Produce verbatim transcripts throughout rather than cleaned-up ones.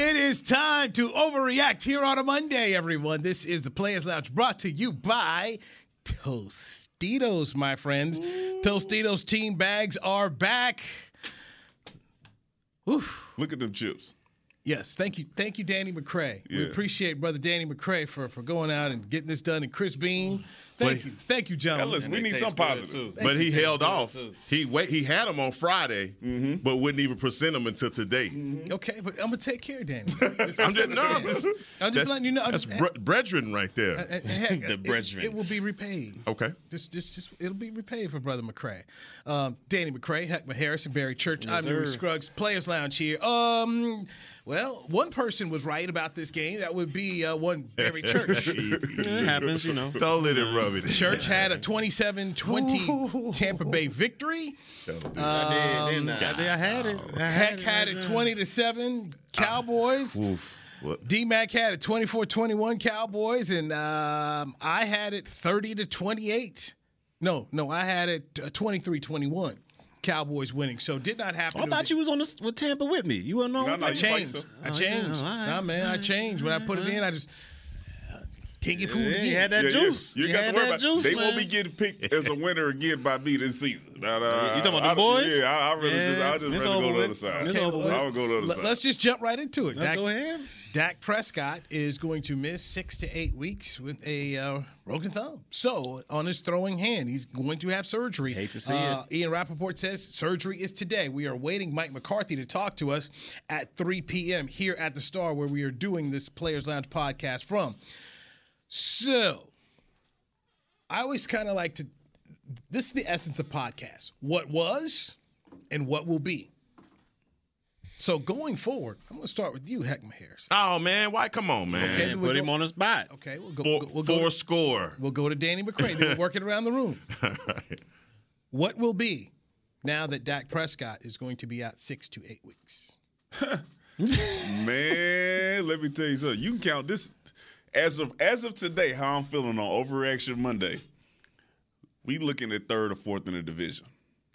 It is time to overreact here on a Monday, everyone. This is the Players Lounge brought to you by Tostitos, my friends. Ooh. Tostitos team bags are back. Oof. Look at them chips. Yes, thank you. Thank you, Danny McCray. Yeah. We appreciate brother Danny McCray for, for going out and getting this done. And Chris Bean, thank but, you. Thank you, John. Listen, we need some positive. Too. But he held off. Too. He wait. He had them on Friday, mm-hmm. but wouldn't even present them until today. Mm-hmm. Okay, but I'm going to take care of Danny. Just, I'm, just, no, I'm just I'm just letting you know. I'm that's just, bre- brethren right there. I, I, I, the it, brethren. It will be repaid. Okay. Just, just, just, it'll be repaid for brother McCray. Um, Danny McCray, Heckma Harrison, Barry Church. Yes, I'm Newey Scruggs. Players Lounge here. Um... Well, one person was right about this game. That would be uh, one Barry Church. It happens, you know. Don't let it rub it. Church had a twenty-seven twenty Tampa Bay victory. Um, I, did, I? I, did, I had it. I had Heck it had it twenty to seven Cowboys. Uh, D-Mac had it twenty-four twenty-one Cowboys, and um, I had it thirty to twenty-eight. No, no, I had it twenty-three twenty-one. Cowboys winning, so it did not happen. I thought you was on this with Tampa with me. You weren't on. No, no, I changed. Like so. I changed. Oh, yeah. Nah, man, I changed. When I put it in, I just uh, can't get food. Yeah, you had that yeah, juice. You, you got to worry about juice, it. They man. won't be getting picked as a winner again by me this season. Nah, nah, you talking about the boys? Yeah, I, I really yeah. just, I just it's rather go to the other side. Okay, well, I would go to the other side. Let's just jump right into it. Let's Dak, go ahead. Dak Prescott is going to miss six to eight weeks with a uh, broken thumb. So, on his throwing hand, he's going to have surgery. Hate to see uh, it. Ian Rappaport says surgery is today. We are waiting Mike McCarthy to talk to us at three p.m. here at the Star, where we are doing this Players Lounge podcast from. So, I always kind of like to – this is the essence of podcasts. What was and what will be. So, going forward, I'm going to start with you, Heckma Harris. Oh, man. Why? Come on, man. Okay, we'll Put go, him on his spot. Okay. We'll go, for, we'll go, for to, score. We'll go to Danny McCray. We'll work it around the room. All right. What will be now that Dak Prescott is going to be out six to eight weeks? Man, let me tell you something. You can count this. As of, as of today, how I'm feeling on Overreaction Monday, we looking at third or fourth in the division.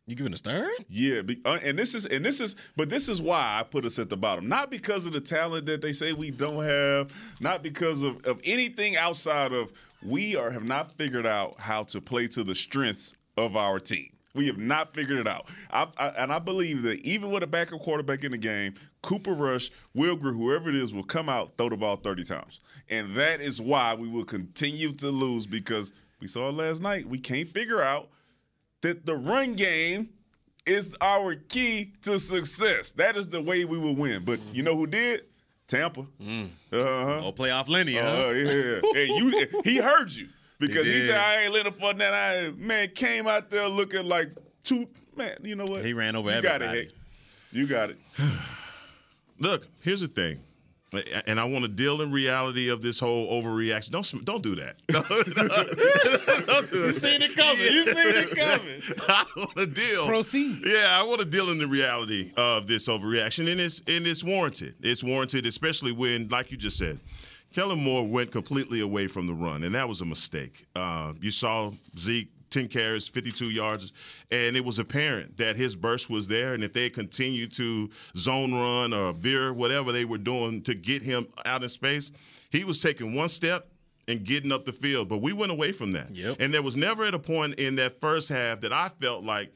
You giving us third? Yeah, and this is and this is, but this is why I put us at the bottom. Not because of the talent that they say we don't have, not because of, of anything outside of we are have not figured out how to play to the strengths of our team. We have not figured it out. I, I, and I believe that even with a backup quarterback in the game, Cooper Rush, Will Greer, whoever it is, will come out, throw the ball thirty times, and that is why we will continue to lose because we saw it last night. We can't figure out. That the run game is our key to success. That is the way we will win. But you know who did? Tampa. Mm. Uh-huh. Oh, playoff Lenny, huh? Uh, yeah. And you, he heard you because he, he said, I ain't letting for that. I man came out there looking like two. Man, you know what? He ran over you everybody. Got it, Heck. You got it. Look, here's the thing. And I want to deal in reality of this whole overreaction. Don't don't do that. No, no, don't do you that. Seen it coming. You seen it coming. I want to deal. Proceed. Yeah, I want to deal in the reality of this overreaction, and it's and it's warranted. It's warranted, especially when, like you just said, Kellen Moore went completely away from the run, and that was a mistake. Uh, you saw Zeke. ten carries, fifty-two yards, and it was apparent that his burst was there, and if they continued to zone run or veer, whatever they were doing to get him out in space, he was taking one step and getting up the field. But we went away from that. Yep. And there was never at a point in that first half that I felt like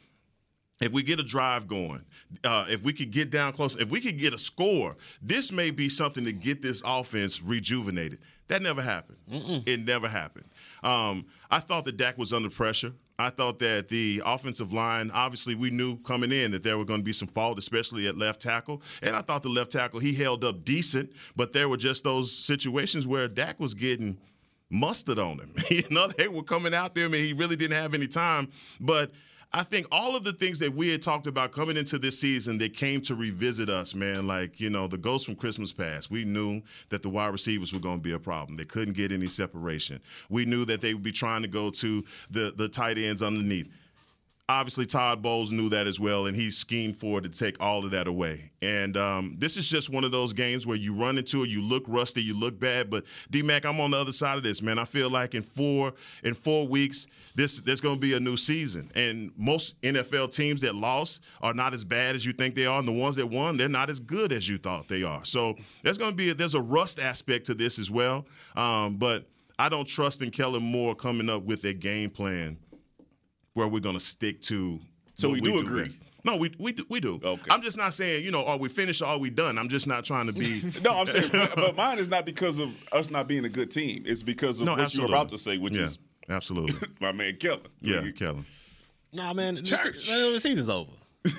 if we get a drive going, uh, if we could get down close, if we could get a score, this may be something to get this offense rejuvenated. That never happened. Mm-mm. It never happened. Um, I thought that Dak was under pressure. I thought that the offensive line, obviously we knew coming in that there were going to be some fault, especially at left tackle. And I thought the left tackle, he held up decent, but there were just those situations where Dak was getting mustard on him. You know, they were coming out there, I mean, he really didn't have any time. But I think all of the things that we had talked about coming into this season that came to revisit us, man, like, you know, the ghosts from Christmas past. We knew that the wide receivers were going to be a problem. They couldn't get any separation. We knew that they would be trying to go to the, the tight ends underneath. Obviously, Todd Bowles knew that as well, and he schemed for it to take all of that away. And um, this is just one of those games where you run into it, you look rusty, you look bad. But D-Mac, I'm on the other side of this, man. I feel like in four in four weeks, this there's going to be a new season. And most N F L teams that lost are not as bad as you think they are, and the ones that won, they're not as good as you thought they are. So there's going to be a, there's a rust aspect to this as well. Um, but I don't trust in Kellen Moore coming up with a game plan where we're going to stick to. So we do, we do agree. With. No, we we do, we do. Okay. I'm just not saying, you know, are we finished or are we done? I'm just not trying to be. No, I'm saying, but mine is not because of us not being a good team. It's because of no, what absolutely. You're about to say, which yeah, is absolutely my man Kellen. Yeah, yeah. Kellen. Nah, man, Church. This, the season's over.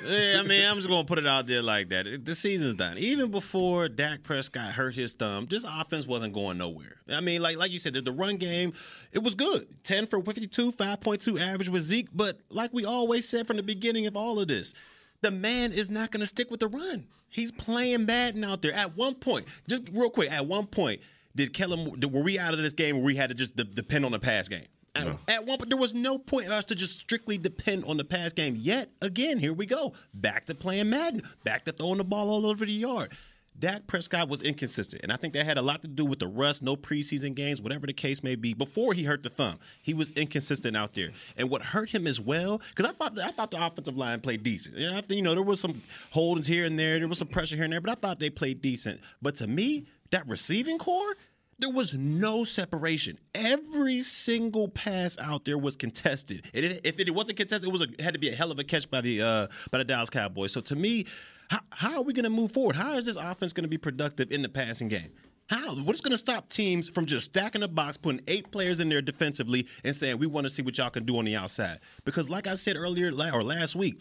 I mean, I'm just going to put it out there like that. The season's done. Even before Dak Prescott hurt his thumb, this offense wasn't going nowhere. I mean, like like you said, the, the run game, it was good. ten for fifty-two, five point two average with Zeke. But like we always said from the beginning of all of this, the man is not going to stick with the run. He's playing Madden out there. At one point, just real quick, at one point, did Kellen, were we out of this game where we had to just de- depend on the pass game? No. At one point, there was no point for us to just strictly depend on the pass game. Yet again, here we go. Back to playing Madden. Back to throwing the ball all over the yard. Dak Prescott was inconsistent, and I think that had a lot to do with the rust, no preseason games, whatever the case may be. Before he hurt the thumb, he was inconsistent out there. And what hurt him as well, because I thought I thought the offensive line played decent. And I think, you know, there was some holdings here and there. There was some pressure here and there, but I thought they played decent. But to me, that receiving core, there was no separation. Every single pass out there was contested. And if it wasn't contested, it was a, had to be a hell of a catch by the uh, by the Dallas Cowboys. So to me, how, how are we going to move forward? How is this offense going to be productive in the passing game? How? What's going to stop teams from just stacking the box, putting eight players in there defensively, and saying, we want to see what y'all can do on the outside? Because like I said earlier or last week,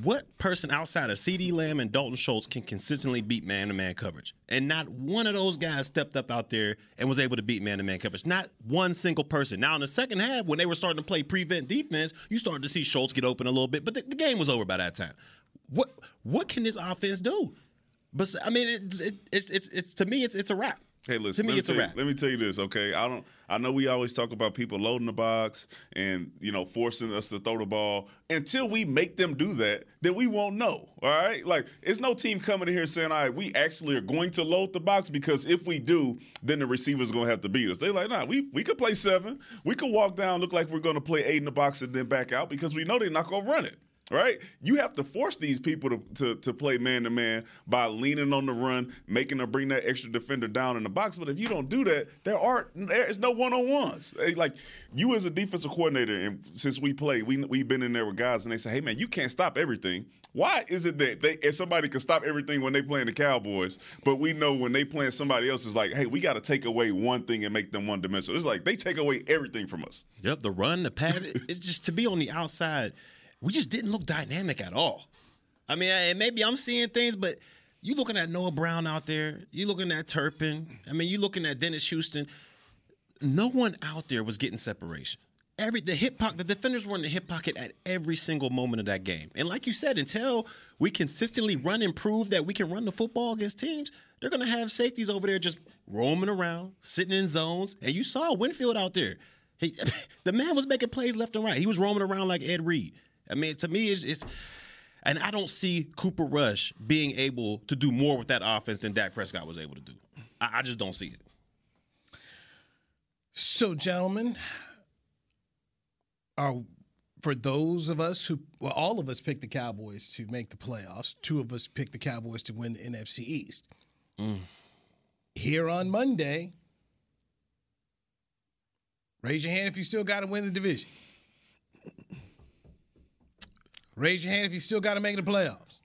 what person outside of CeeDee Lamb and Dalton Schultz can consistently beat man-to-man coverage? And not one of those guys stepped up out there and was able to beat man-to-man coverage. Not one single person. Now, in the second half, when they were starting to play prevent defense, you started to see Schultz get open a little bit, but the, the game was over by that time. What what can this offense do? But I mean, it, it, it's it's it's to me, it's it's a wrap. Hey, listen, to me, it's a wrap. Let me tell you this, okay? I don't. I know we always talk about people loading the box and, you know, forcing us to throw the ball. Until we make them do that, then we won't know, all right? Like, it's no team coming in here saying, all right, we actually are going to load the box, because if we do, then the receiver's going to have to beat us. They're like, nah, we, we could play seven. We could walk down, look like we're going to play eight in the box and then back out, because we know they're not going to run it. Right? You have to force these people to, to, to play man-to-man by leaning on the run, making them bring that extra defender down in the box. But if you don't do that, there are there is no one-on-ones. Like, you as a defensive coordinator, and since we play, we, we've been in there with guys, and they say, hey, man, you can't stop everything. Why is it that they, if somebody can stop everything when they playing the Cowboys, but we know when they playing somebody else, it's like, hey, we got to take away one thing and make them one-dimensional. It's like they take away everything from us. Yep, the run, the pass. It's just to be on the outside. We just didn't look dynamic at all. I mean, and maybe I'm seeing things, but you looking at Noah Brown out there, you looking at Turpin, I mean, you looking at Dennis Houston. No one out there was getting separation. Every the hip pocket, the defenders were in the hip pocket at every single moment of that game. And like you said, until we consistently run and prove that we can run the football against teams, they're gonna have safeties over there just roaming around, sitting in zones. And you saw Winfield out there. He, the man was making plays left and right. He was roaming around like Ed Reed. I mean, to me, it's, it's – and I don't see Cooper Rush being able to do more with that offense than Dak Prescott was able to do. I, I just don't see it. So, gentlemen, are, for those of us who – well, all of us picked the Cowboys to make the playoffs. Two of us picked the Cowboys to win the N F C East. Mm. Here on Monday, raise your hand if you still got to win the division. Raise your hand if you still got to make the playoffs.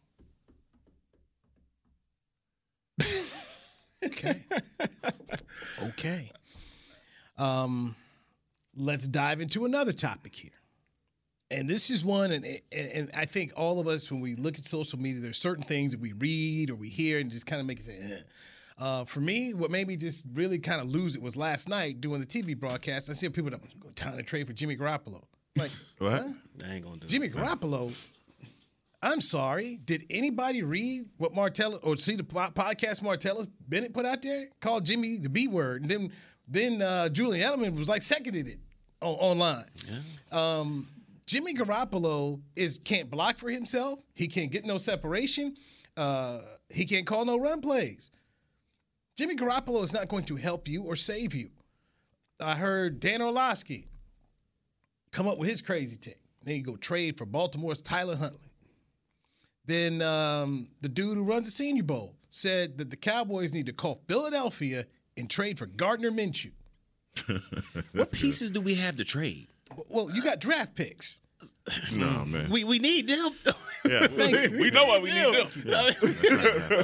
Okay. Okay. Um, let's dive into another topic here. And this is one, and, and and I think all of us, when we look at social media, there's certain things that we read or we hear and just kind of make it say, eh. Uh, for me, what made me just really kind of lose it was last night doing the T V broadcast. I see people that go down and trade for Jimmy Garoppolo. Like, what? Huh? I ain't gonna do Jimmy it. Jimmy Garoppolo. I'm sorry. Did anybody read what Martellus or see the podcast Martellus Bennett put out there? Called Jimmy the B word, and then then uh, Julian Edelman was like seconded it on, online. Yeah. Um, Jimmy Garoppolo is can't block for himself. He can't get no separation. Uh, he can't call no run plays. Jimmy Garoppolo is not going to help you or save you. I heard Dan Orlovsky come up with his crazy take. Then you go trade for Baltimore's Tyler Huntley. Then um, the dude who runs the Senior Bowl said that the Cowboys need to call Philadelphia and trade for Gardner Minshew. What pieces good. do we have to trade? Well, you got draft picks. No, man. We we need them. Yeah, we, we know why we need them. Yeah.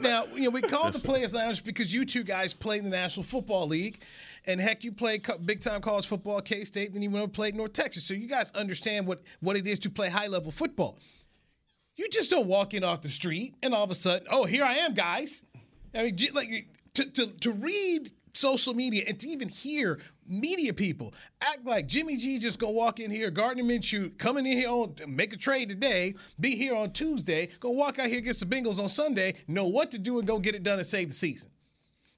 Now, you know, we call That's the Players Lounge because you two guys played in the National Football League. And, heck, you played big-time college football, K-State, and then you went over and played North Texas. So you guys understand what, what it is to play high-level football. You just don't walk in off the street and all of a sudden, oh, here I am, guys. I mean, like to to, to read – social media, and to even hear media people act like Jimmy G just go walk in here, Gardner Minshew coming in here on make a trade today, be here on Tuesday, go walk out here against the Bengals on Sunday, know what to do and go get it done and save the season.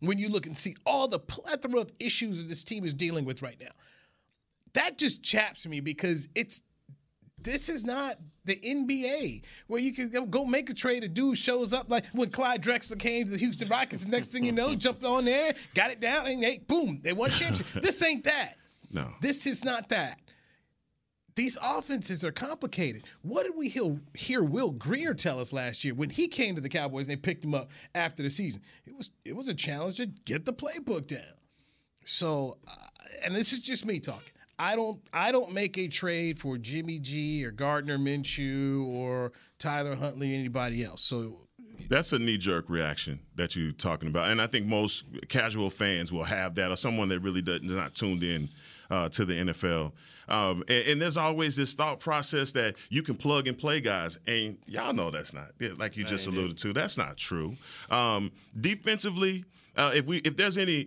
When you look and see all the plethora of issues that this team is dealing with right now, that just chaps me because it's this is not the N B A where you can go make a trade. A dude shows up like when Clyde Drexler came to the Houston Rockets. The next thing you know, jumped on there, got it down, and hey, boom, they won a championship. This ain't that. No. This is not that. These offenses are complicated. What did we hear, hear Will Grier tell us last year when he came to the Cowboys and they picked him up after the season? It was it was a challenge to get the playbook down. So, uh, and this is just me talking. I don't I don't make a trade for Jimmy G or Gardner Minshew or Tyler Huntley or anybody else. So that's a knee-jerk reaction that you're talking about. And I think most casual fans will have that, or someone that really does not tuned in uh, to the N F L. Um, and, and there's always this thought process that you can plug and play guys, and y'all know that's not – like you just alluded to, that's not true. Um, defensively, uh, if we if there's any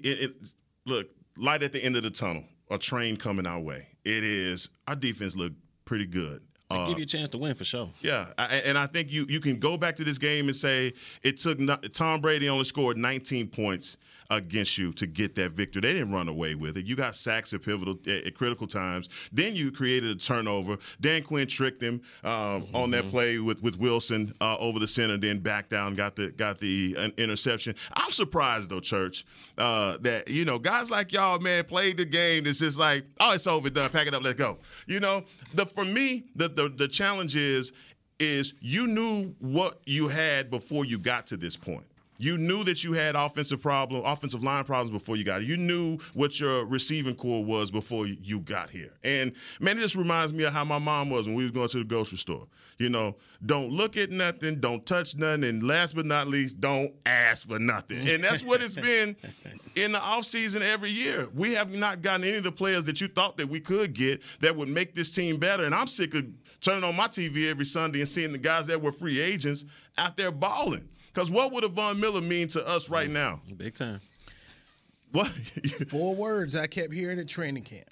– look, light at the end of the tunnel. A train coming our way. It is our defense looked pretty good. Uh, give you a chance to win for sure. Yeah, I, and I think you you can go back to this game and say it took not, Tom Brady only scored nineteen points against you to get that victory. They didn't run away with it. You got sacks at pivotal at, at critical times. Then you created a turnover. Dan Quinn tricked him um, mm-hmm. on that play with with Wilson uh, over the center. Then back down, got the got the uh, interception. I'm surprised though, Church, uh, that you know guys like y'all, man, played the game. It's just like, oh, it's over, done. Pack it up, let's go. You know, the for me the The, the challenge is, is you knew what you had before you got to this point. You knew that you had offensive problem, offensive line problems before you got here. You knew what your receiving core was before you got here. And, man, it just reminds me of how my mom was when we were going to the grocery store. You know, don't look at nothing, don't touch nothing, and last but not least, don't ask for nothing. And that's what it's been in the offseason every year. We have not gotten any of the players that you thought that we could get that would make this team better. And I'm sick of turning on my T V every Sunday and seeing the guys that were free agents out there balling. Because what would a Von Miller mean to us right now? Big time. What? Four words I kept hearing at training camp.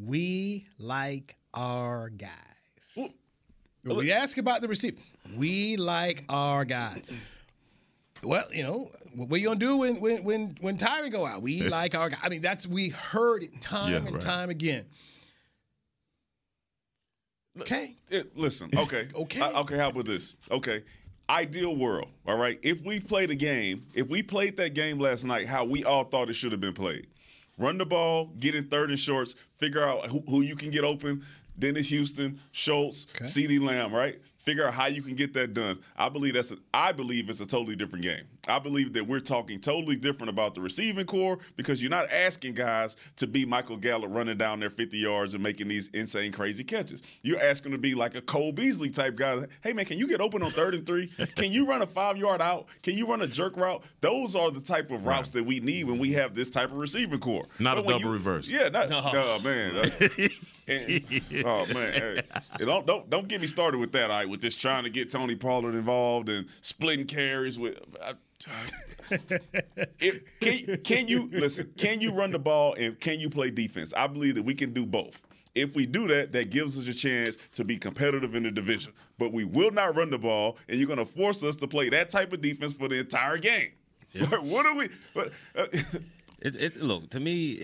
We like our guys. Well, when we ask about the receiver. We like our guys. Well, you know, what are you going to do when when when, when Tyree go out? We like our guys. I mean, that's we heard it time yeah, and right. time again. Okay. It, listen, okay. okay. I, okay, how about this? Okay. Ideal world, all right? If we played a game, if we played that game last night, how we all thought it should have been played. Run the ball, get in third and shorts, figure out who, who you can get open, Dennis Houston, Schultz, okay. CeeDee Lamb, right? Figure out how you can get that done. I believe that's a, I believe it's a totally different game. I believe that we're talking totally different about the receiving core because you're not asking guys to be Michael Gallup running down their fifty yards and making these insane, crazy catches. You're asking to be like a Cole Beasley type guy. Hey, man, can you get open on third and three? Can you run a five-yard out? Can you run a jerk route? Those are the type of routes right. that we need when we have this type of receiving core. Not but a double you, reverse. Yeah, not, no. no, man. Uh, and, oh, man. Hey, don't, don't, don't get me started with that, all right? With just trying to get Tony Pollard involved and splitting carries with I, if, can, can you listen, can you run the ball and can you play defense? I believe that we can do both. If we do that, that gives us a chance to be competitive in the division. But we will not run the ball, and you're going to force us to play that type of defense for the entire game. Yeah. Like, what are we? What, uh, it's, it's look, to me,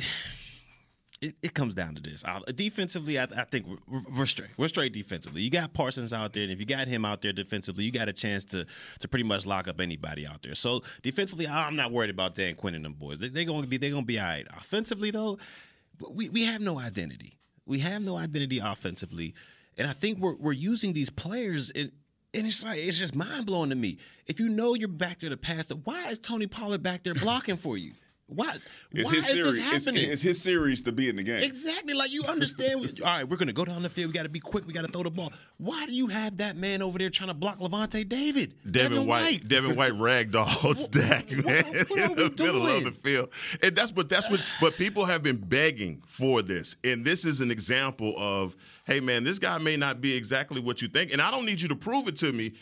it, it comes down to this. I, defensively, I, I think we're, we're straight. We're straight defensively. You got Parsons out there, and if you got him out there defensively, you got a chance to to pretty much lock up anybody out there. So defensively, I'm not worried about Dan Quinn and them boys. They, they're going to be they're going to be all right. Offensively, though, we we have no identity. We have no identity offensively, and I think we're we're using these players, and, and it's like it's just mind blowing to me. If you know you're back there to pass, why is Tony Pollard back there blocking for you? Why? It's why is series. This happening? It's, it's his series to be in the game. Exactly. Like you understand. We, all right, we're gonna go down the field. We got to be quick. We got to throw the ball. Why do you have that man over there trying to block Levante David? Devin White. Devin White ragdoll stack man what, what in the middle doing? Of the field. And that's what that's what. But people have been begging for this, and this is an example of. Hey, man, this guy may not be exactly what you think, and I don't need you to prove it to me.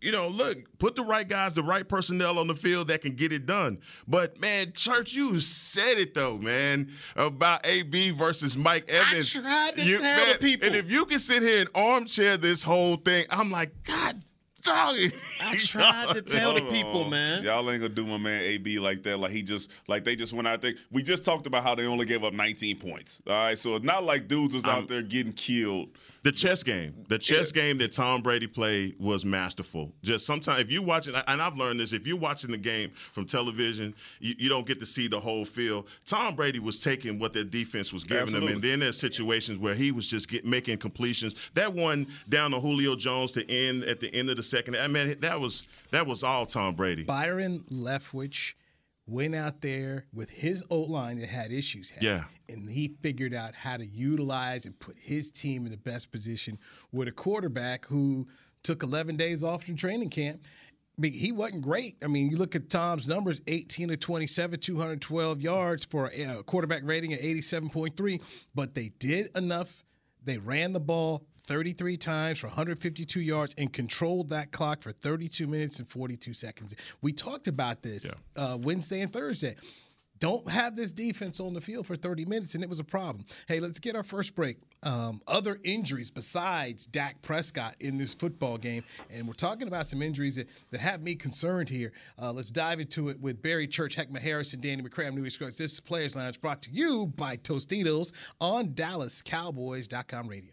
You know, look, put the right guys, the right personnel on the field that can get it done. But, man, Church, you said it, though, man, about A B versus Mike Evans. I tried to you, tell man, people. And if you can sit here and armchair this whole thing, I'm like, God I tried to tell the people, man. Y'all ain't gonna do my man A B like that. Like he just, like they just went out there. We just talked about how they only gave up nineteen points. All right, so it's not like dudes was out um, there getting killed. The chess game, the chess yeah. game that Tom Brady played was masterful. Just sometimes, if you watch it, and I've learned this, if you're watching the game from television, you, you don't get to see the whole field. Tom Brady was taking what their defense was giving Absolutely. Him, and then there's situations where he was just get, making completions. That one down to Julio Jones to end at the end of the second. I mean, that was that was all Tom Brady. Byron Leftwich went out there with his O-line that had issues. Had, yeah. And he figured out how to utilize and put his team in the best position with a quarterback who took eleven days off from training camp. I mean, he wasn't great. I mean, you look at Tom's numbers, eighteen of twenty-seven, two hundred twelve yards for a quarterback rating at eighty-seven point three. But they did enough. They ran the ball thirty-three times for one hundred fifty-two yards and controlled that clock for thirty-two minutes and forty-two seconds. We talked about this yeah. uh, Wednesday and Thursday. Don't have this defense on the field for thirty minutes, and it was a problem. Hey, let's get our first break. Um, other injuries besides Dak Prescott in this football game, and we're talking about some injuries that, that have me concerned here. Uh, let's dive into it with Barry Church, Heckma Harris, and Danny McCray. I'm Newey Scruggs. This is Players Lounge brought to you by Tostitos on Dallas Cowboys dot com radio.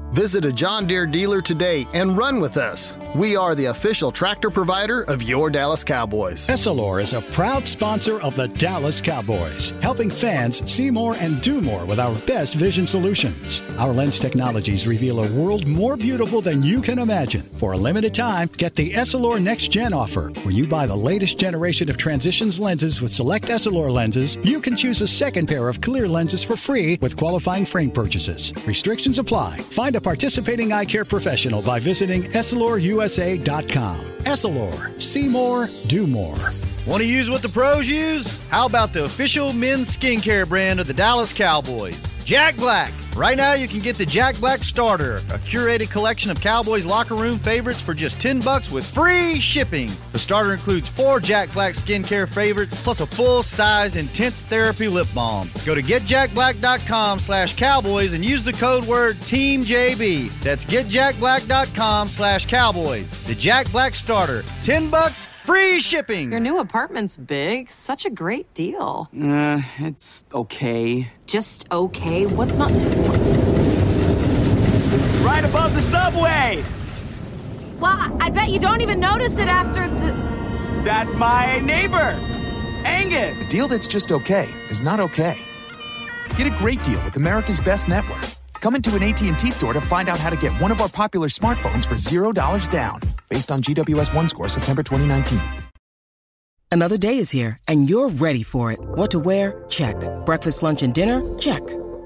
Visit a John Deere dealer today and run with us. We are the official tractor provider of your Dallas Cowboys. Essilor is a proud sponsor of the Dallas Cowboys, helping fans see more and do more with our best vision solutions. Our lens technologies reveal a world more beautiful than you can imagine. For a limited time, get the Essilor Next Gen offer. When you buy the latest generation of Transitions lenses with select Essilor lenses, you can choose a second pair of clear lenses for free with qualifying frame purchases. Restrictions apply. Find a participating eye care professional by visiting Essilor U S A dot com. Essilor. See more, do more. Want to use what the pros use? How about the official men's skincare brand of the Dallas Cowboys, Jack Black. Right now you can get the Jack Black Starter, a curated collection of Cowboys locker room favorites for just ten bucks with free shipping. The starter includes four Jack Black skincare favorites plus a full-sized intense therapy lip balm. Go to get jack black dot com slash cowboys and use the code word team J B. That's get jack black dot com slash cowboys. The Jack Black Starter, ten bucks, free shipping. Your new apartment's big. Such a great deal. Uh, it's okay. Just okay? What's not too... It's right above the subway! Well, I bet you don't even notice it after the... That's my neighbor, Angus! A deal that's just okay is not okay. Get a great deal with America's Best Network. Come into an A T and T store to find out how to get one of our popular smartphones for zero dollars down. Based on G W S one score, September twenty nineteen. Another day is here, and you're ready for it. What to wear? Check. Breakfast, lunch, and dinner? Check.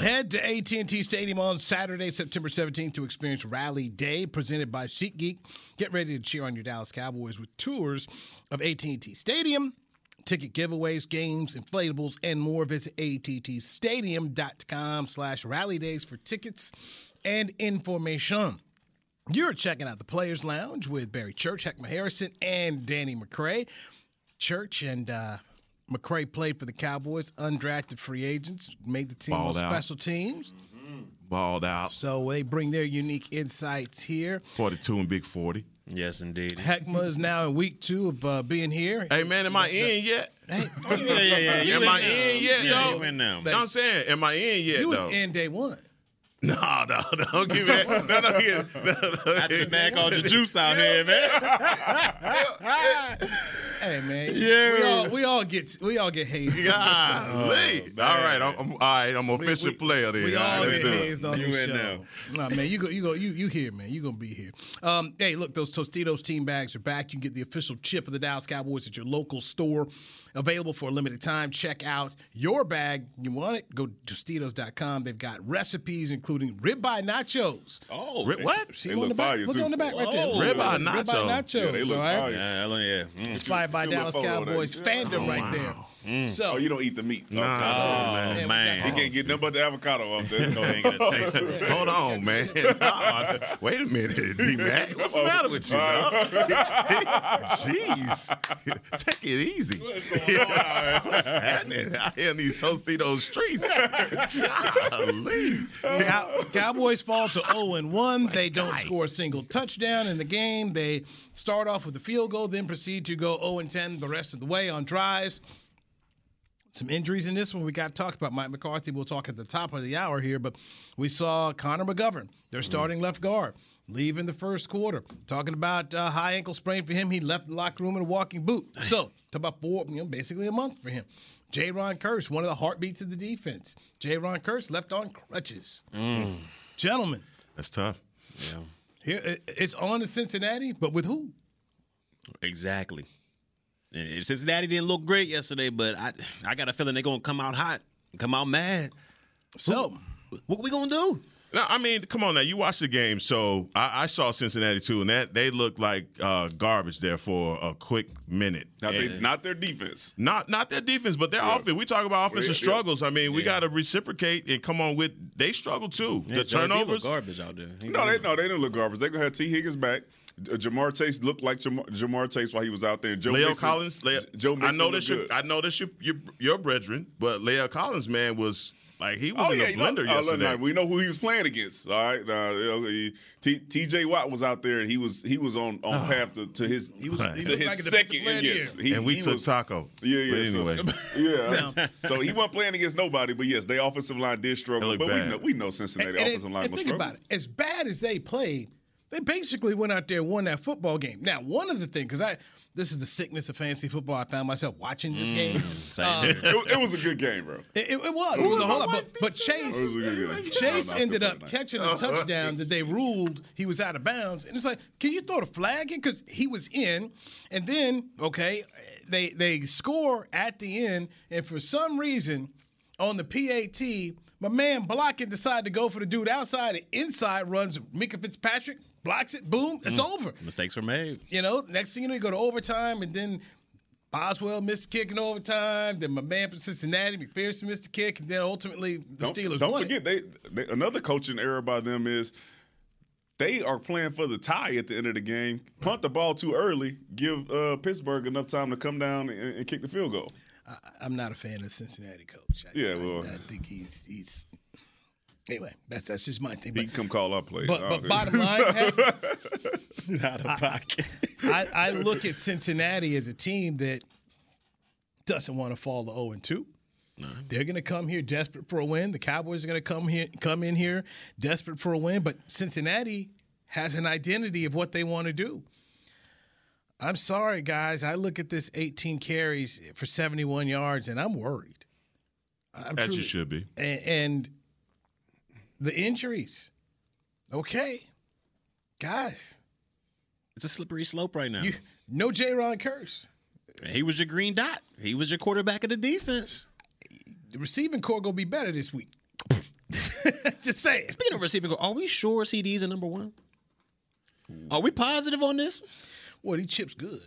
Head to A T and T Stadium on Saturday, September seventeenth to experience Rally Day presented by SeatGeek. Get ready to cheer on your Dallas Cowboys with tours of A T and T Stadium, ticket giveaways, games, inflatables, and more. Visit attstadium.com slash rally days for tickets and information. You're checking out the Players Lounge with Barry Church, Heckma Harrison, and Danny McCray. Church and uh, McCray played for the Cowboys, undrafted free agents, made the team on special teams. Mm-hmm. Balled out. So they bring their unique insights here. forty-two and Big forty. Yes, indeed. Heckma is now in week two of uh, being here. Hey, man, am I in yet? Hey. yeah, yeah, yeah. You am I now. in yet, yeah, though? You in now. No, I'm saying, am I in yet, you though? You was in day one. No, no, no. Don't give me that. No, no, yeah, no, no. I just man called your juice out here, man. Hey, man. Yeah. We all we all get we all get hazed. God, oh, all right, I'm, I'm all right. I'm an official we, we, player there. We all, all right, get hazed on this show. Now. Nah, man, you go, you go, you you here, man. You gonna be here. Um, hey, look, those Tostitos team bags are back. You can get the official chip of the Dallas Cowboys at your local store. Available for a limited time. Check out your bag. You want it? Go to Tostitos dot com. They've got recipes, including ribeye nachos. Oh, rib- what? See, look, on the back. Look on the back right there. Oh, ribeye nachos. Ribeye nachos. Yeah, so, right? yeah, yeah. Mm. Inspired by Dallas Cowboys fandom oh, right wow. there. Mm. So, oh, you don't eat the meat. No, nah. oh, man. man. He can't get nothing but the avocado up there. Go ahead and get a taste. Hold on, man. Nah, wait a minute, D-Mac. What's the matter with you, dog? Jeez. Take it easy. What's going on out here? What's happening out here in these Tostitos streets? Golly. Cow- Cowboys fall to oh and one. They don't God. score a single touchdown in the game. They start off with a field goal, then proceed to go oh and ten the rest of the way on drives. Some injuries in this one we got to talk about. Mike McCarthy, we'll talk at the top of the hour here, but we saw Connor McGovern, their starting left guard, leave in the first quarter. Talking about uh, high ankle sprain for him. He left the locker room in a walking boot. So, talk about four, you know, basically a month for him. Jaron Kearse, one of the heartbeats of the defense. Jaron Kearse left on crutches. Mm. Gentlemen. That's tough. Yeah. Here, it's on to Cincinnati, but with who? Exactly. And Cincinnati didn't look great yesterday, but I I got a feeling they're going to come out hot, come out mad. So, what, what we going to do? No, I mean, come on now. You watched the game, so I, I saw Cincinnati, too, and that they looked like uh, garbage there for a quick minute. Not, they, not their defense. Not not their defense, but their yeah. offense. We talk about offensive yeah. struggles. I mean, we yeah. got to reciprocate and come on with – they struggle, too. Yeah, the turnovers. They look garbage out there. He no, they, no, they didn't look garbage. They're going to have T. Higgins back. Jamar Chase looked like Jamar, Jamar Chase while he was out there. Joe Leo Mixon, Collins, Leo, Joe Mixon I know this. Your, I know this. Your, your, your brethren, but Leo Collins, man, was like he was oh, in yeah, the blender know, yesterday. Uh, we know who he was playing against. All right, uh, he, T, T.J. Watt was out there, and he was he was on, on oh. path to, to his he was he to his like second. And, yes, he, and we he took was, Taco. Yeah, yeah. But anyway, so, yeah. No. So he wasn't playing against nobody. But yes, the offensive line did struggle. But bad. we know we know Cincinnati and, and offensive and, line. And was think struggle. about it. As bad as they played. They basically went out there and won that football game. Now, one of the things, because I this is the sickness of fantasy football. I found myself watching this mm, game. Um, it, it was a good game, bro. It, it, it was. It, it was, was a whole lot. But, but Chase, Chase ended up catching a touchdown that they ruled he was out of bounds. And it's like, can you throw the flag in? Because he was in. And then, okay, they they score at the end. And for some reason, on the P A T, my man Blockett decided to go for the dude outside. And inside runs Micah Fitzpatrick. Blocks it, boom, it's mm. over. Mistakes were made. You know, next thing you know, you go to overtime, and then Boswell missed a kick in overtime. Then my man from Cincinnati, McPherson, missed a kick, and then ultimately the don't, Steelers don't won. Don't forget, they, they, another coaching error by them is they are playing for the tie at the end of the game. Punt the ball too early, give uh, Pittsburgh enough time to come down and, and kick the field goal. I, I'm not a fan of Cincinnati coach. I, yeah, well. I, I think he's he's – Anyway, that's that's just my thing. But, he can come call our plays. But, but bottom line, hey, not a pocket. I, I, I look at Cincinnati as a team that doesn't want to fall to oh and two. Mm-hmm. They're going to come here desperate for a win. The Cowboys are going to come here, come in here desperate for a win. But Cincinnati has an identity of what they want to do. I'm sorry, guys. I look at this eighteen carries for seventy-one yards, and I'm worried. I'm As truly, you should be. And, and the injuries. Okay. Guys. It's a slippery slope right now. You, no Jaron Kearse. He was your green dot. He was your quarterback of the defense. The receiving core going to be better this week. Just saying. Speaking of receiving core, are we sure C D's are number one? Are we positive on this? Well, he chips good.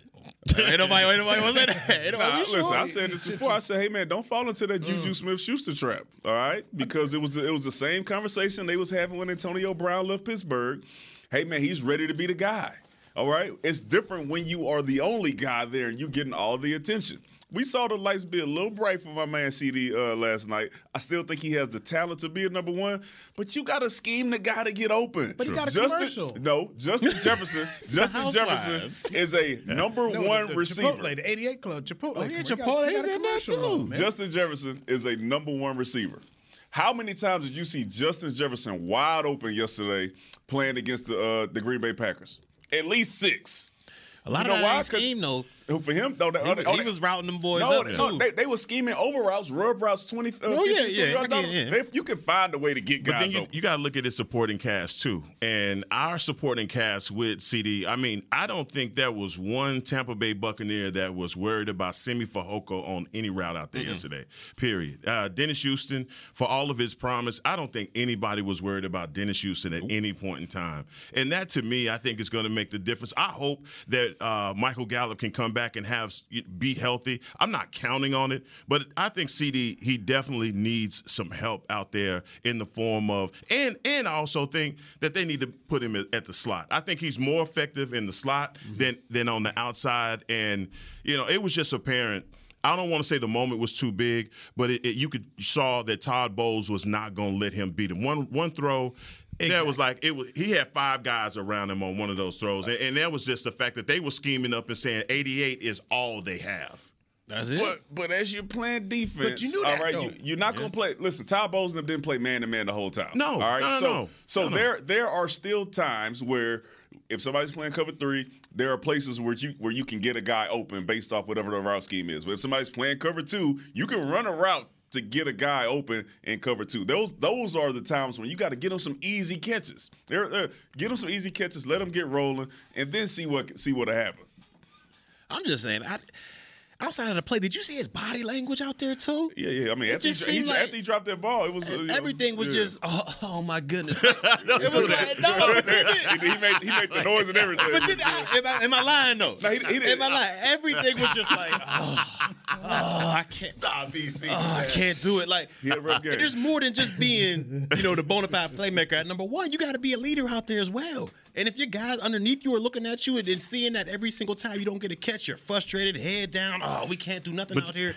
ain't nobody, ain't nobody was that. Ain't nah, listen, sure? I said this before. I said, hey man, don't fall into that Juju mm. Smith-Schuster trap, all right? Because it was it was the same conversation they was having when Antonio Brown left Pittsburgh. Hey man, he's ready to be the guy, all right? It's different when you are the only guy there and you getting all the attention. We saw the lights be a little bright for my man C D uh, last night. I still think he has the talent to be a number one, but you got to scheme the guy to get open. But he got a Justin, commercial. No, Justin Jefferson. Justin Jefferson is a number no, one the, the receiver. Chipotle, the eighty-eight Club, Chipotle. Oh, yeah, Chipotle is in there too. On, Justin Jefferson is a number one receiver. How many times did you see Justin Jefferson wide open yesterday playing against the, uh, the Green Bay Packers? At least six. A lot you of that scheme, though. For him, though, that, he, was, oh, they, he was routing them boys no, up, too. No, they, they were scheming over routes, rub routes, twenty. Uh, oh, yeah, fifty, yeah, yeah, again, yeah. They, you can find a way to get guys. But then you, you got to look at his supporting cast, too. And our supporting cast with C D, I mean, I don't think there was one Tampa Bay Buccaneer that was worried about Simi Fehoko on any route out there mm-hmm. yesterday, period. Uh, Dennis Houston, for all of his promise, I don't think anybody was worried about Dennis Houston at Ooh. any point in time. And that, to me, I think is going to make the difference. I hope that uh, Michael Gallup can come back and have be healthy. I'm not counting on it, but I think C D, he definitely needs some help out there in the form of, and and I also think that they need to put him at the slot. I think he's more effective in the slot mm-hmm. than than on the outside, and you know, it was just apparent. I don't want to say the moment was too big, but it, it, you could saw that Todd Bowles was not going to let him beat him. One one throw, exactly. That was like it was. He had five guys around him on one of those throws, and, and that was just the fact that they were scheming up and saying eighty-eight is all they have. That's it. But, but as you're playing defense, but you knew that, all right, you, you're not yeah. going to play. Listen, Todd Bowles didn't play man to man the whole time. No, all right. No, no, so no. so no, there no. there are still times where if somebody's playing cover three, there are places where you where you can get a guy open based off whatever the route scheme is. But if somebody's playing cover two, you can run a route to get a guy open in cover two. Those those are the times when you got to get them some easy catches. They're, they're, get them some easy catches, let them get rolling, and then see what see what'll happen. I'm just saying, I, outside of the play, did you see his body language out there too? Yeah, yeah. I mean, after he, he, like, after he dropped that ball, it was uh, everything know, was yeah. just oh, oh my goodness. no, it was like no, he, he made he made the noise and everything. But did I, am, I, am I lying though? No, he, he didn't. Am I lying? Everything was just like oh, oh I can't stop B C. Oh, I can't do it. Like there's more than just being you know the bona fide playmaker. At number one, you got to be a leader out there as well. And if your guys underneath you are looking at you and, and seeing that every single time you don't get a catch, you're frustrated, head down, oh, we can't do nothing but out here.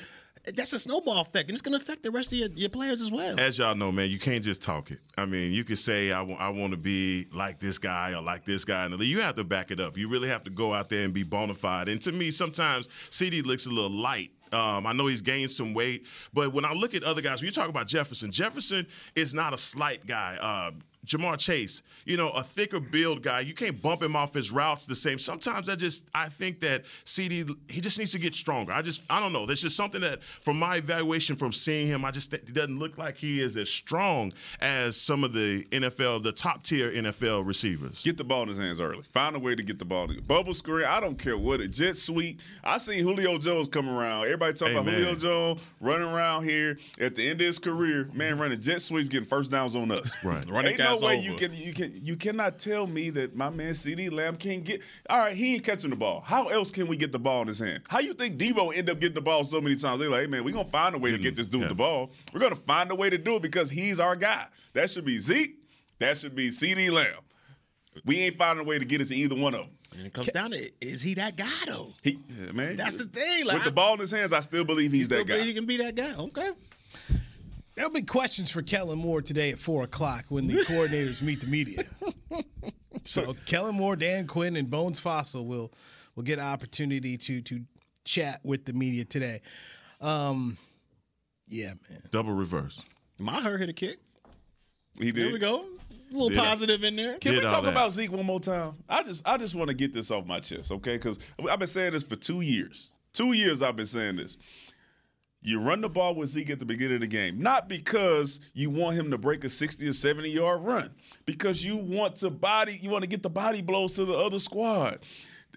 That's a snowball effect, and it's going to affect the rest of your, your players as well. As y'all know, man, you can't just talk it. I mean, you could say, I, w- I want to be like this guy or like this guy. And you have to back it up. You really have to go out there and be bona fide. And to me, sometimes C D looks a little light. Um, I know he's gained some weight. But when I look at other guys, when you talk about Jefferson, Jefferson is not a slight guy. Uh, Jamar Chase, you know, a thicker build guy. You can't bump him off his routes the same. Sometimes I just, I think that C D, he just needs to get stronger. I just, I don't know. There's just something that, from my evaluation, from seeing him, I just, it doesn't look like he is as strong as some of the N F L, the top tier N F L receivers. Get the ball in his hands early. Find a way to get the ball. Bubble screen, I don't care what it, jet sweep. I seen Julio Jones come around. Everybody talking hey, about man. Julio Jones running around here at the end of his career, man, running jet sweeps, getting first downs on us. Right. Running guys. Way you can you can you cannot tell me that my man C D Lamb can't get all right, he ain't catching the ball. How else can we get the ball in his hand? How you think Debo end up getting the ball so many times? They're like, hey man, we're gonna find a way to get this dude yeah. the ball. We're gonna find a way to do it because he's our guy. That should be Zeke, that should be C D Lamb. We ain't finding a way to get it to either one of them. And it comes down to, is he that guy, though? He, yeah, man, that's the thing. Like, with I, the ball in his hands, I still believe he's still that guy. He can be that guy, okay. There'll be questions for Kellen Moore today at four o'clock when the coordinators meet the media. So Kellen Moore, Dan Quinn, and Bones Fossil will will get an opportunity to to chat with the media today. Um, Yeah, man. Double reverse. My hurt hit a kick. He did. There we go. A little did positive I, in there. Can we talk that. about Zeke one more time? I just I just want to get this off my chest, okay? Because I've been saying this for two years. Two years I've been saying this. You run the ball with Zeke at the beginning of the game, not because you want him to break a sixty or seventy-yard run, because you want to body, you want to get the body blows to the other squad.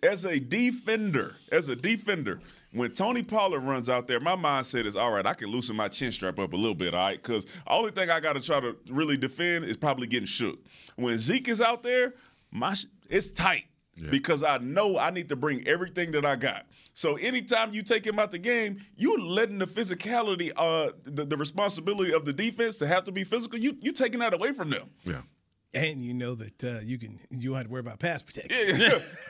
As a defender, as a defender, when Tony Pollard runs out there, my mindset is, all right, I can loosen my chin strap up a little bit, all right? Because the only thing I got to try to really defend is probably getting shook. When Zeke is out there, my sh- it's tight. Yeah. Because I know I need to bring everything that I got. So anytime you take him out the game, you're letting the physicality, uh, the, the responsibility of the defense to have to be physical, you, you're taking that away from them. Yeah. And you know that uh, you can you don't have to worry about pass protection. Yeah,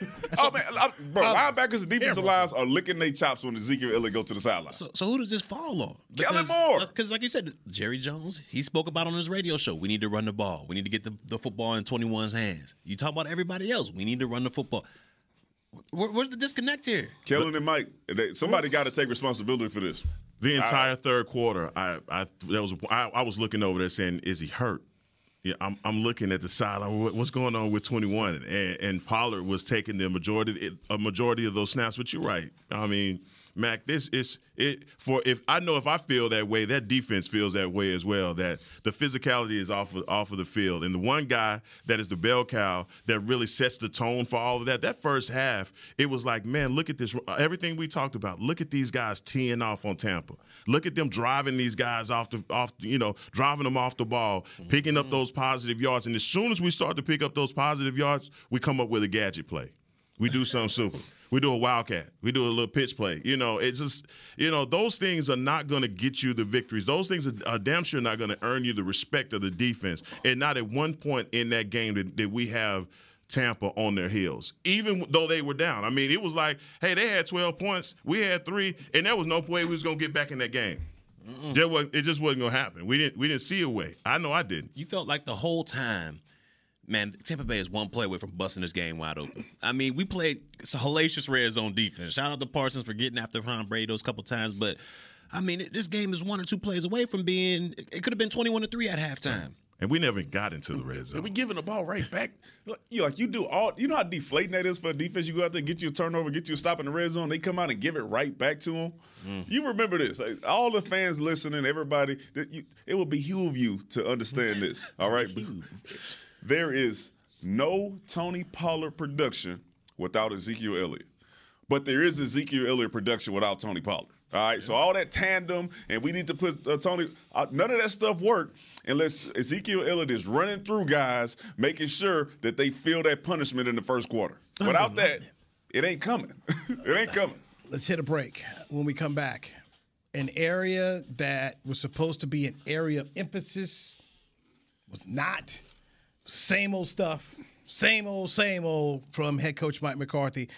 yeah. Oh, man, I, bro, linebackers and defensive lines are licking their chops when Ezekiel Elliott go to the sideline. So, so who does this fall on? Because, Kelly Moore. Because, like you said, Jerry Jones, he spoke about on his radio show, we need to run the ball. We need to get the, the football in twenty-one's hands. You talk about everybody else, we need to run the football. Where, where's the disconnect here? Kellen but, and Mike, they, somebody got to take responsibility for this. The entire I, third quarter, I I that was I, I was looking over there saying, is he hurt? Yeah, I'm I'm looking at the sideline. What's going on with twenty-one? And, and Pollard was taking the majority a majority of those snaps. But you're right. I mean, Mac, this is it. For if I know if I feel that way, that defense feels that way as well. That the physicality is off of, off of the field. And the one guy that is the bell cow that really sets the tone for all of that. That first half, it was like, man, look at this. Everything we talked about. Look at these guys teeing off on Tampa. Look at them driving these guys off the off. You know, driving them off the ball, picking up those positive yards. And as soon as we start to pick up those positive yards, we come up with a gadget play. We do something super. We do a wildcat. We do a little pitch play. You know, it's just, you know, those things are not going to get you the victories. Those things are, are damn sure not going to earn you the respect of the defense. And not at one point in that game did, did we have Tampa on their heels, even though they were down. I mean, it was like, hey, they had twelve points. We had three. And there was no way we was going to get back in that game. Mm-mm. There was, it just wasn't going to happen. We didn't, we didn't see a way. I know I didn't. You felt like the whole time, man, Tampa Bay is one play away from busting this game wide open. I mean, we played hellacious red zone defense. Shout out to Parsons for getting after Tom Brady those couple times. But, I mean, this game is one or two plays away from being – it could have been twenty-one to three at halftime. And we never got into the red zone. We're giving the ball right back. Like, you, like, you do all – you know how deflating that is for a defense? You go out there, get you a turnover, get you a stop in the red zone. They come out and give it right back to them. Mm. You remember this. Like, all the fans listening, everybody, you, it would behoove you to understand this. All right? There is no Tony Pollard production without Ezekiel Elliott. But there is Ezekiel Elliott production without Tony Pollard. All right, yeah. So all that tandem, and we need to put uh, Tony uh, – none of that stuff worked unless Ezekiel Elliott is running through guys, making sure that they feel that punishment in the first quarter. Without that, it ain't coming. It ain't coming. Let's hit a break. When we come back, an area that was supposed to be an area of emphasis was not – same old stuff, same old, same old from head coach Mike McCarthy.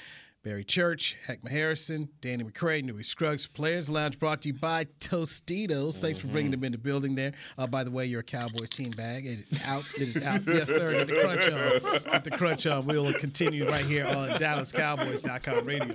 Barry Church, Heckman Harrison, Danny McCray, Newey Scruggs, Players Lounge brought to you by Tostitos. Thanks mm-hmm. for bringing them in the building there. Uh, by the way, your Cowboys team bag, it is out. It is out. Yes, sir. Get the crunch on. Get the crunch on. We will continue right here on Dallas Cowboys dot com radio.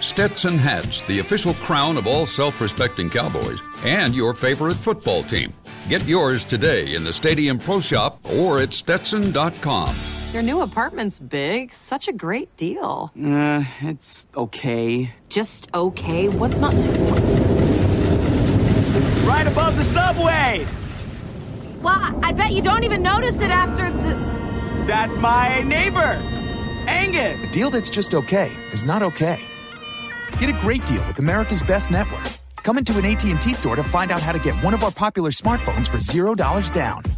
Stetson hats, the official crown of all self-respecting Cowboys and your favorite football team. Get yours today in the Stadium Pro Shop or at Stetson dot com. Your new apartment's big. Such a great deal. Uh, it's okay. Just okay? What's not too... It's right above the subway! Well, I bet you don't even notice it after the... That's my neighbor, Angus! A deal that's just okay is not okay. Get a great deal with America's Best Network. Come into an A T and T store to find out how to get one of our popular smartphones for zero dollars down.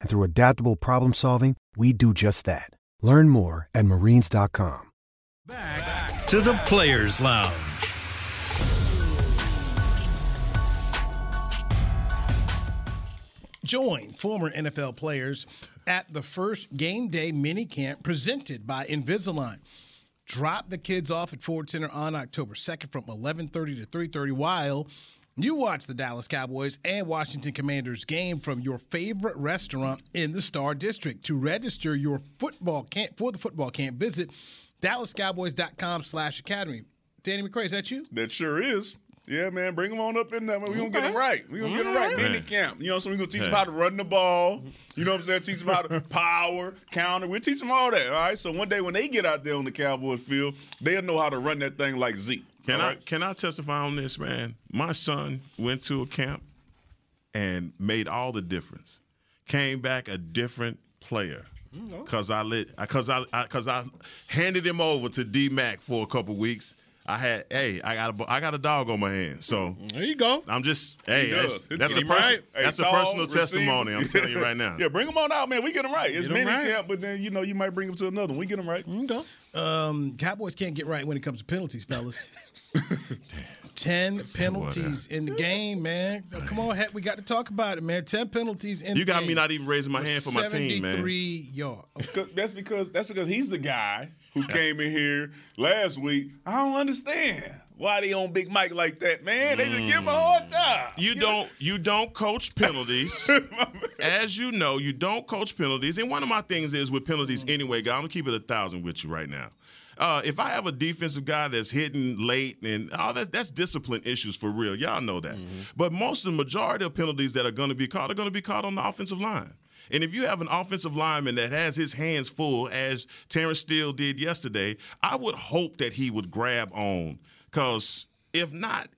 And through adaptable problem solving, we do just that. Learn more at Marines dot com. Back to the Players Lounge. Join former N F L players at the first game day minicamp presented by Invisalign. Drop the kids off at Ford Center on October second from eleven thirty to three thirty while you watch the Dallas Cowboys and Washington Commanders game from your favorite restaurant in the Star District. To register your football camp for the football camp, visit Dallas Cowboys dot com slash academy. Danny McCray, is that you? That sure is. Yeah, man, bring them on up in there. We're going to get them right. We're going to mm-hmm. get them right. Mini camp. You know, so we're going to teach them how to run the ball. You know what I'm saying? Teach them how to power, counter. We'll teach them all that, all right? So one day when they get out there on the Cowboys field, they'll know how to run that thing like Zeke. Can right. I can I testify on this, man? My son went to a camp and made all the difference. Came back a different player because I let because I because I, I handed him over to D-Mac for a couple weeks. I had hey I got a I got a dog on my hand, so there you go. I'm just hey that's, that's a pers- right. that's hey, a personal receive. testimony. I'm telling you right now. Yeah, bring them on out, man. We get them right. It's mini right. camp, but then you know you might bring them to another one. We get them right. You go. Um, Cowboys can't get right when it comes to penalties, fellas. Ten penalties in the game, man. Oh, come on, heck, we got to talk about it, man. Ten penalties in you the game. You got me not even raising my hand for my team, man. Seventy-three yards. That's because that's because he's the guy who came in here last week. I don't understand why they on Big Mike like that, man. They just give him a hard time. You Get don't it. you don't coach penalties. As you know, you don't coach penalties. And one of my things is with penalties mm. anyway, guy, I'm going to keep it a thousand with you right now. Uh, if I have a defensive guy that's hitting late and all that, that's discipline issues for real. Y'all know that. Mm-hmm. But most of the majority of penalties that are going to be called are going to be called on the offensive line. And if you have an offensive lineman that has his hands full, as Terrence Steele did yesterday, I would hope that he would grab on, because if not,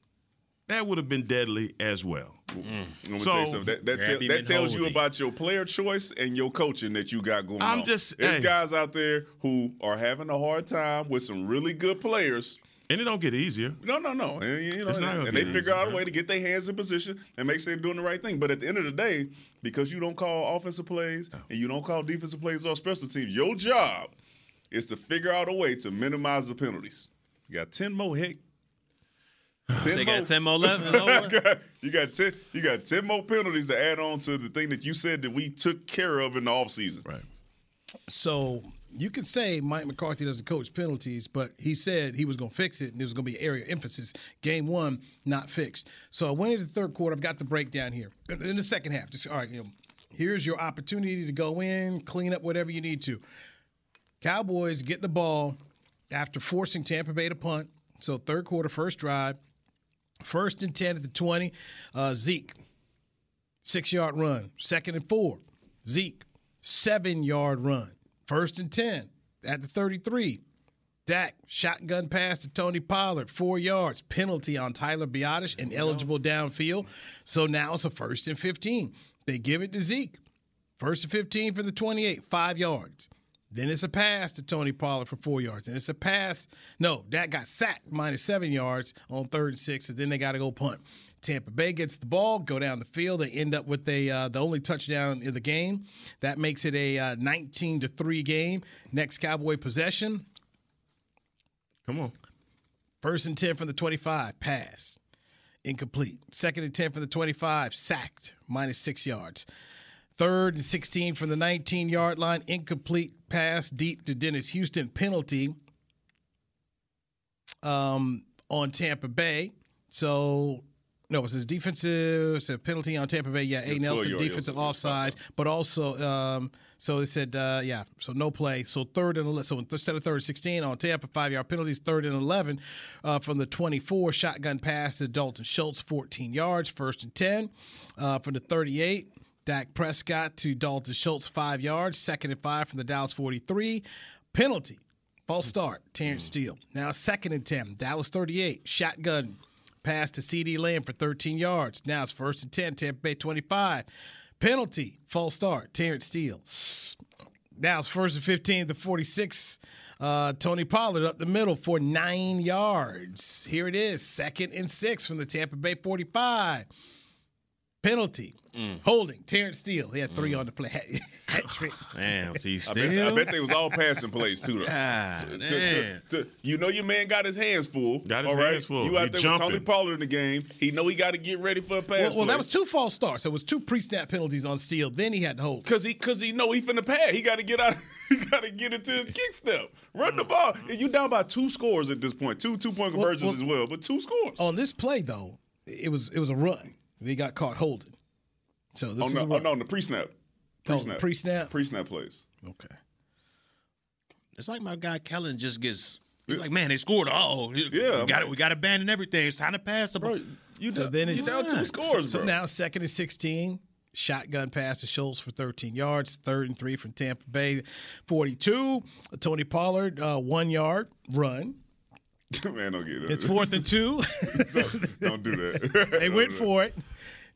that would have been deadly as well. Mm. So tell you that, that, tell, that tells holding. you about your player choice and your coaching that you got going I'm on. I'm just there's hey. guys out there who are having a hard time with some really good players. And it don't get easier. No, no, no. And, you know, and, and they figure easier, out a way to get their hands in position and make sure they're doing the right thing. But at the end of the day, because you don't call offensive plays no. and you don't call defensive plays or special teams, your job is to figure out a way to minimize the penalties. You got ten more hit. ten so you more. got ten more left. you got ten. You got ten more penalties to add on to the thing that you said that we took care of in the offseason. Right. So you can say Mike McCarthy doesn't coach penalties, but he said he was going to fix it, and there was going to be an area of emphasis. Game one, not fixed. So I went into the third quarter. I've got the breakdown here. In the second half, just, all right, you know, here's your opportunity to go in, clean up whatever you need to. Cowboys get the ball after forcing Tampa Bay to punt. So third quarter, first drive, first and ten at the twenty. Uh, Zeke, six-yard run. Second and four. Zeke, seven-yard run. First and ten at the thirty-three. Dak, shotgun pass to Tony Pollard, four yards. Penalty on Tyler Biadasz, ineligible downfield. So now it's a first and fifteen. They give it to Zeke. First and fifteen from the twenty-eight, five yards. Then it's a pass to Tony Pollard for four yards. And it's a pass. No, that got sacked minus seven yards on third and six, and then they got to go punt. Tampa Bay gets the ball, go down the field. They end up with a uh, the only touchdown in the game. That makes it a uh, nineteen to three game. Next Cowboy possession. Come on. First and ten from the twenty-five, pass. Incomplete. Second and ten from the twenty-five, sacked, minus six yards. Third and sixteen from the nineteen-yard line, incomplete pass deep to Dennis Houston, penalty um, on Tampa Bay. So, no, it's his defensive, it's a penalty on Tampa Bay. Yeah, A. Nelson, defensive offside, but also, um, so they said, uh, yeah, so no play. So third and eleven, so instead of third and sixteen on Tampa, five-yard penalties, third and eleven uh, from the twenty-four, shotgun pass to Dalton Schultz, fourteen yards, first and ten uh, from the thirty-eight. Dak Prescott to Dalton Schultz, five yards, second and five from the Dallas forty-three. Penalty, false start, Terrence Steele. Now second and ten, Dallas thirty-eight, shotgun pass to CeeDee Lamb for thirteen yards. Now it's first and ten, Tampa Bay twenty-five. Penalty, false start, Terrence Steele. Now it's first and fifteen, the forty-six. Uh, Tony Pollard up the middle for nine yards. Here it is, second and six from the Tampa Bay forty-five. Penalty, mm. holding, Terrence Steele. He had three mm. on the play. Damn, T. Steele. I, I bet they was all passing plays, too. Though. Ah, to, to, to, to, you know your man got his hands full. Got his all hands right? full. You out there jumping with Tony Pollard in the game. He know he got to get ready for a pass Well, well play. That was two false starts. It was two pre-snap penalties on Steele. Then he had to hold. Because he, cause he know he finna pad. He got to get out. He got to get into his kick step. Run the ball. And you down by two scores at this point. Two two-point conversions well, well, as well, but two scores. On this play, though, it was it was a run. They got caught holding. So this oh, no, is oh, no, the pre-snap. Pre-snap. Oh, pre-snap? Pre-snap plays. Okay. It's like my guy Kellen just gets he's like, man, they scored. Oh, yeah, we got it. We got to abandon everything. It's time to pass the ball. You so down, then it's down two scores, so, so now second and sixteen, shotgun pass to Schultz for thirteen yards. Third and three from Tampa Bay, forty-two. Tony Pollard, uh, one yard run. Man, don't get it. It's fourth and two. don't, don't do that. They don't went for it.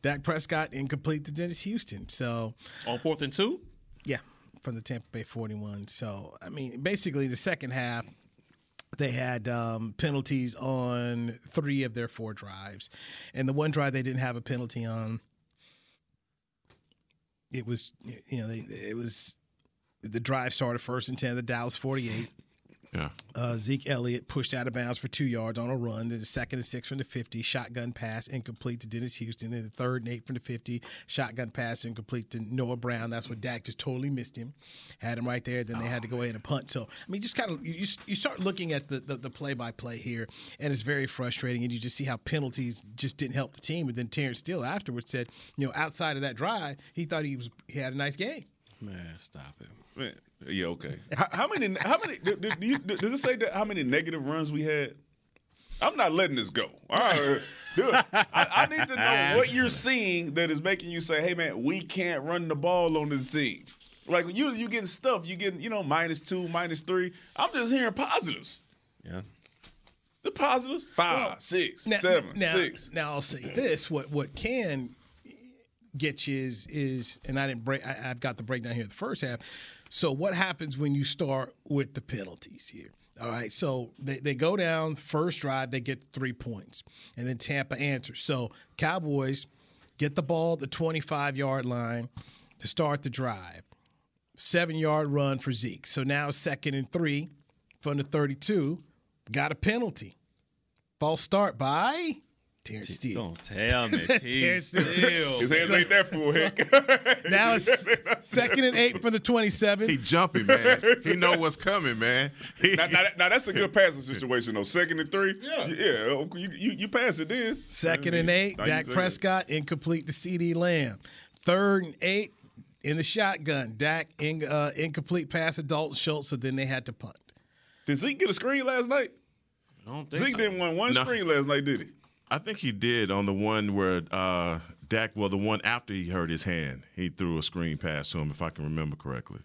Dak Prescott incomplete to Dennis Houston. So on fourth and two? Yeah, from the Tampa Bay forty-one. So, I mean, basically the second half, they had um, penalties on three of their four drives. And the one drive they didn't have a penalty on, it was, you know, they, it was the drive started first and ten, the Dallas forty-eight. Yeah. Uh, Zeke Elliott pushed out of bounds for two yards on a run. Then the second and six from the fifty, shotgun pass incomplete to Dennis Houston. Then the third and eight from the fifty, shotgun pass incomplete to Noah Brown. That's where Dak just totally missed him. Had him right there. Then they oh, had to go ahead and punt. So, I mean, just kind of you, you start looking at the, the, the play-by-play here, and it's very frustrating. And you just see how penalties just didn't help the team. And then Terrence Steele afterwards said, you know, outside of that drive, he thought he was he had a nice game. Man, stop it. Man. Yeah, okay. How, how many? How many? Do, do you, does it say that how many negative runs we had? I'm not letting this go. All right, dude, I, I need to know what you're seeing that is making you say, "Hey, man, we can't run the ball on this team." Like when you you getting stuff, you getting you know minus two, minus three. I'm just hearing positives. Yeah, the positives: five, well, six, now, seven, now, six. Now I'll say this: what what can get you is is, and I didn't break. I, I've got the breakdown here in the first half. So what happens when you start with the penalties here? All right, so they, they go down, first drive, they get three points, and then Tampa answers. So Cowboys get the ball at the twenty-five-yard line to start the drive. Seven-yard run for Zeke. So now second and three from the thirty-two. Got a penalty. False start by Terrence Steele. Don't tell me. Terrence Steele. His hands ain't there for Hick. Now it's second and eight for the twenty-seven. He jumping, man. He know what's coming, man. He, now, now, now that's a good passing situation, though. Second and three. Yeah. Yeah. You, you, you pass it then. Second and eight. Dak Prescott incomplete to CeeDee Lamb. Third and eight in the shotgun. Dak in, uh, incomplete pass to Dalton Schultz, so then they had to punt. Did Zeke get a screen last night? I don't think Zeke so. didn't win one no. screen last night, did he? I think he did on the one where uh, Dak, well, the one after he hurt his hand, he threw a screen pass to him, if I can remember correctly.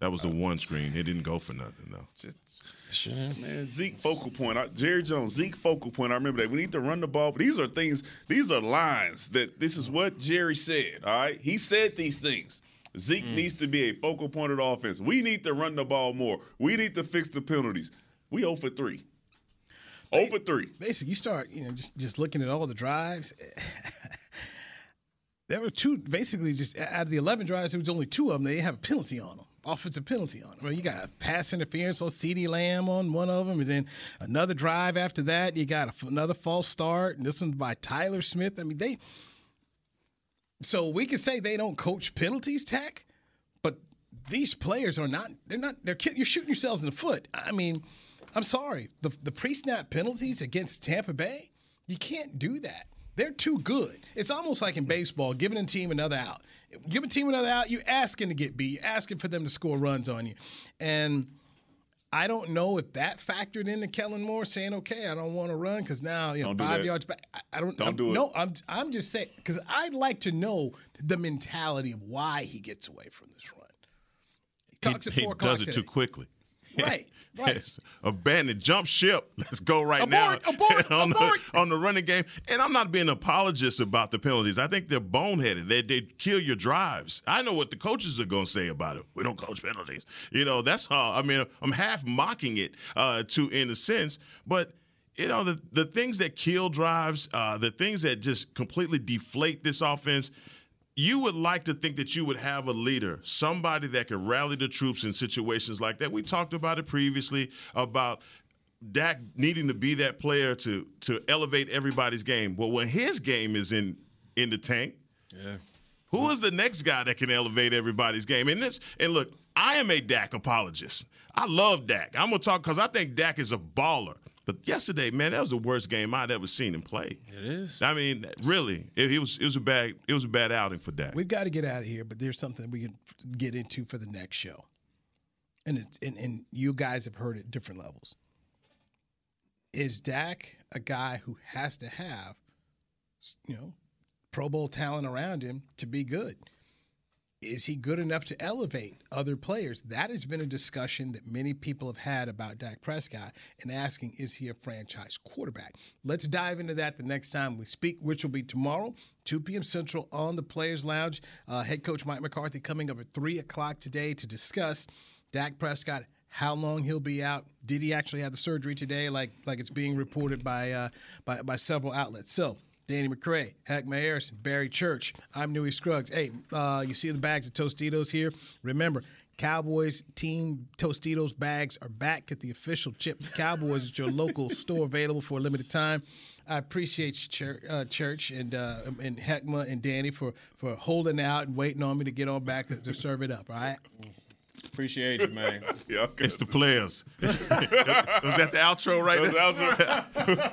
That was the one screen. It didn't go for nothing, though. Just, sure. Man, Zeke focal point. I, Jerry Jones, Zeke focal point. I remember that. We need to run the ball. But these are things, these are lines that this is what Jerry said, all right? He said these things. Zeke mm. needs to be a focal point of the offense. We need to run the ball more. We need to fix the penalties. We zero for three. zero for three. Basically, you start, you know, just, just looking at all the drives. There were two, basically, just out of the eleven drives, there was only two of them. They have a penalty on them, offensive penalty on them. I mean, you got a pass interference on CeeDee Lamb on one of them, and then another drive after that. You got a, another false start, and this one's by Tyler Smith. I mean, they – so we can say they don't coach penalties, Tech, but these players are not – they're not – they're you're shooting yourselves in the foot. I mean – I'm sorry, the the pre-snap penalties against Tampa Bay, you can't do that. They're too good. It's almost like in baseball, giving a team another out. Give a team another out, you're asking to get beat. You're asking for them to score runs on you. And I don't know if that factored into Kellen Moore saying, okay, I don't want to run because now, you know, don't five yards back. I don't, don't I'm, do it. No, I'm, I'm just saying, because I'd like to know the mentality of why he gets away from this run. He talks he, at four o'clock. He does it today. Too quickly. Right, right. Yes. Abandon, jump ship. Let's go right abort, now abort, on, abort. The, on the running game. And I'm not being an apologist about the penalties. I think they're boneheaded. They they kill your drives. I know what the coaches are going to say about it. We don't coach penalties. You know, that's how. I mean, I'm half mocking it uh, to in a sense, but. You know, the, the things that kill drives, uh, the things that just completely deflate this offense. You would like to think that you would have a leader, somebody that could rally the troops in situations like that. We talked about it previously about Dak needing to be that player to to elevate everybody's game. Well, when his game is in in the tank, yeah. Who is the next guy that can elevate everybody's game? And this and look, I am a Dak apologist. I love Dak. I'm gonna talk because I think Dak is a baller. But yesterday, man, that was the worst game I'd ever seen him play. It is. I mean, really, it, it was it was a bad it was a bad outing for Dak. We've got to get out of here, but there's something we can get into for the next show, and it's, and and you guys have heard it at different levels. Is Dak a guy who has to have, you know, Pro Bowl talent around him to be good? Is he good enough to elevate other players? That has been a discussion that many people have had about Dak Prescott and asking, is he a franchise quarterback? Let's dive into that the next time we speak, which will be tomorrow, two p.m. Central on the Players Lounge. Uh, head coach Mike McCarthy coming up at three o'clock today to discuss Dak Prescott, how long he'll be out. Did he actually have the surgery today like like it's being reported by, uh, by, by several outlets? So. Danny McCray, Hackman Harrison, Barry Church. I'm Newey Scruggs. Hey, uh, you see the bags of Tostitos here? Remember, Cowboys team Tostitos bags are back at the official Chip Cowboys at your local store, available for a limited time. I appreciate you, Church, uh, Church and uh, and Heckma and Danny for, for holding out and waiting on me to get on back to, to serve it up. All right. Appreciate you, man. Yeah, okay. It's the players. Was that the outro right there?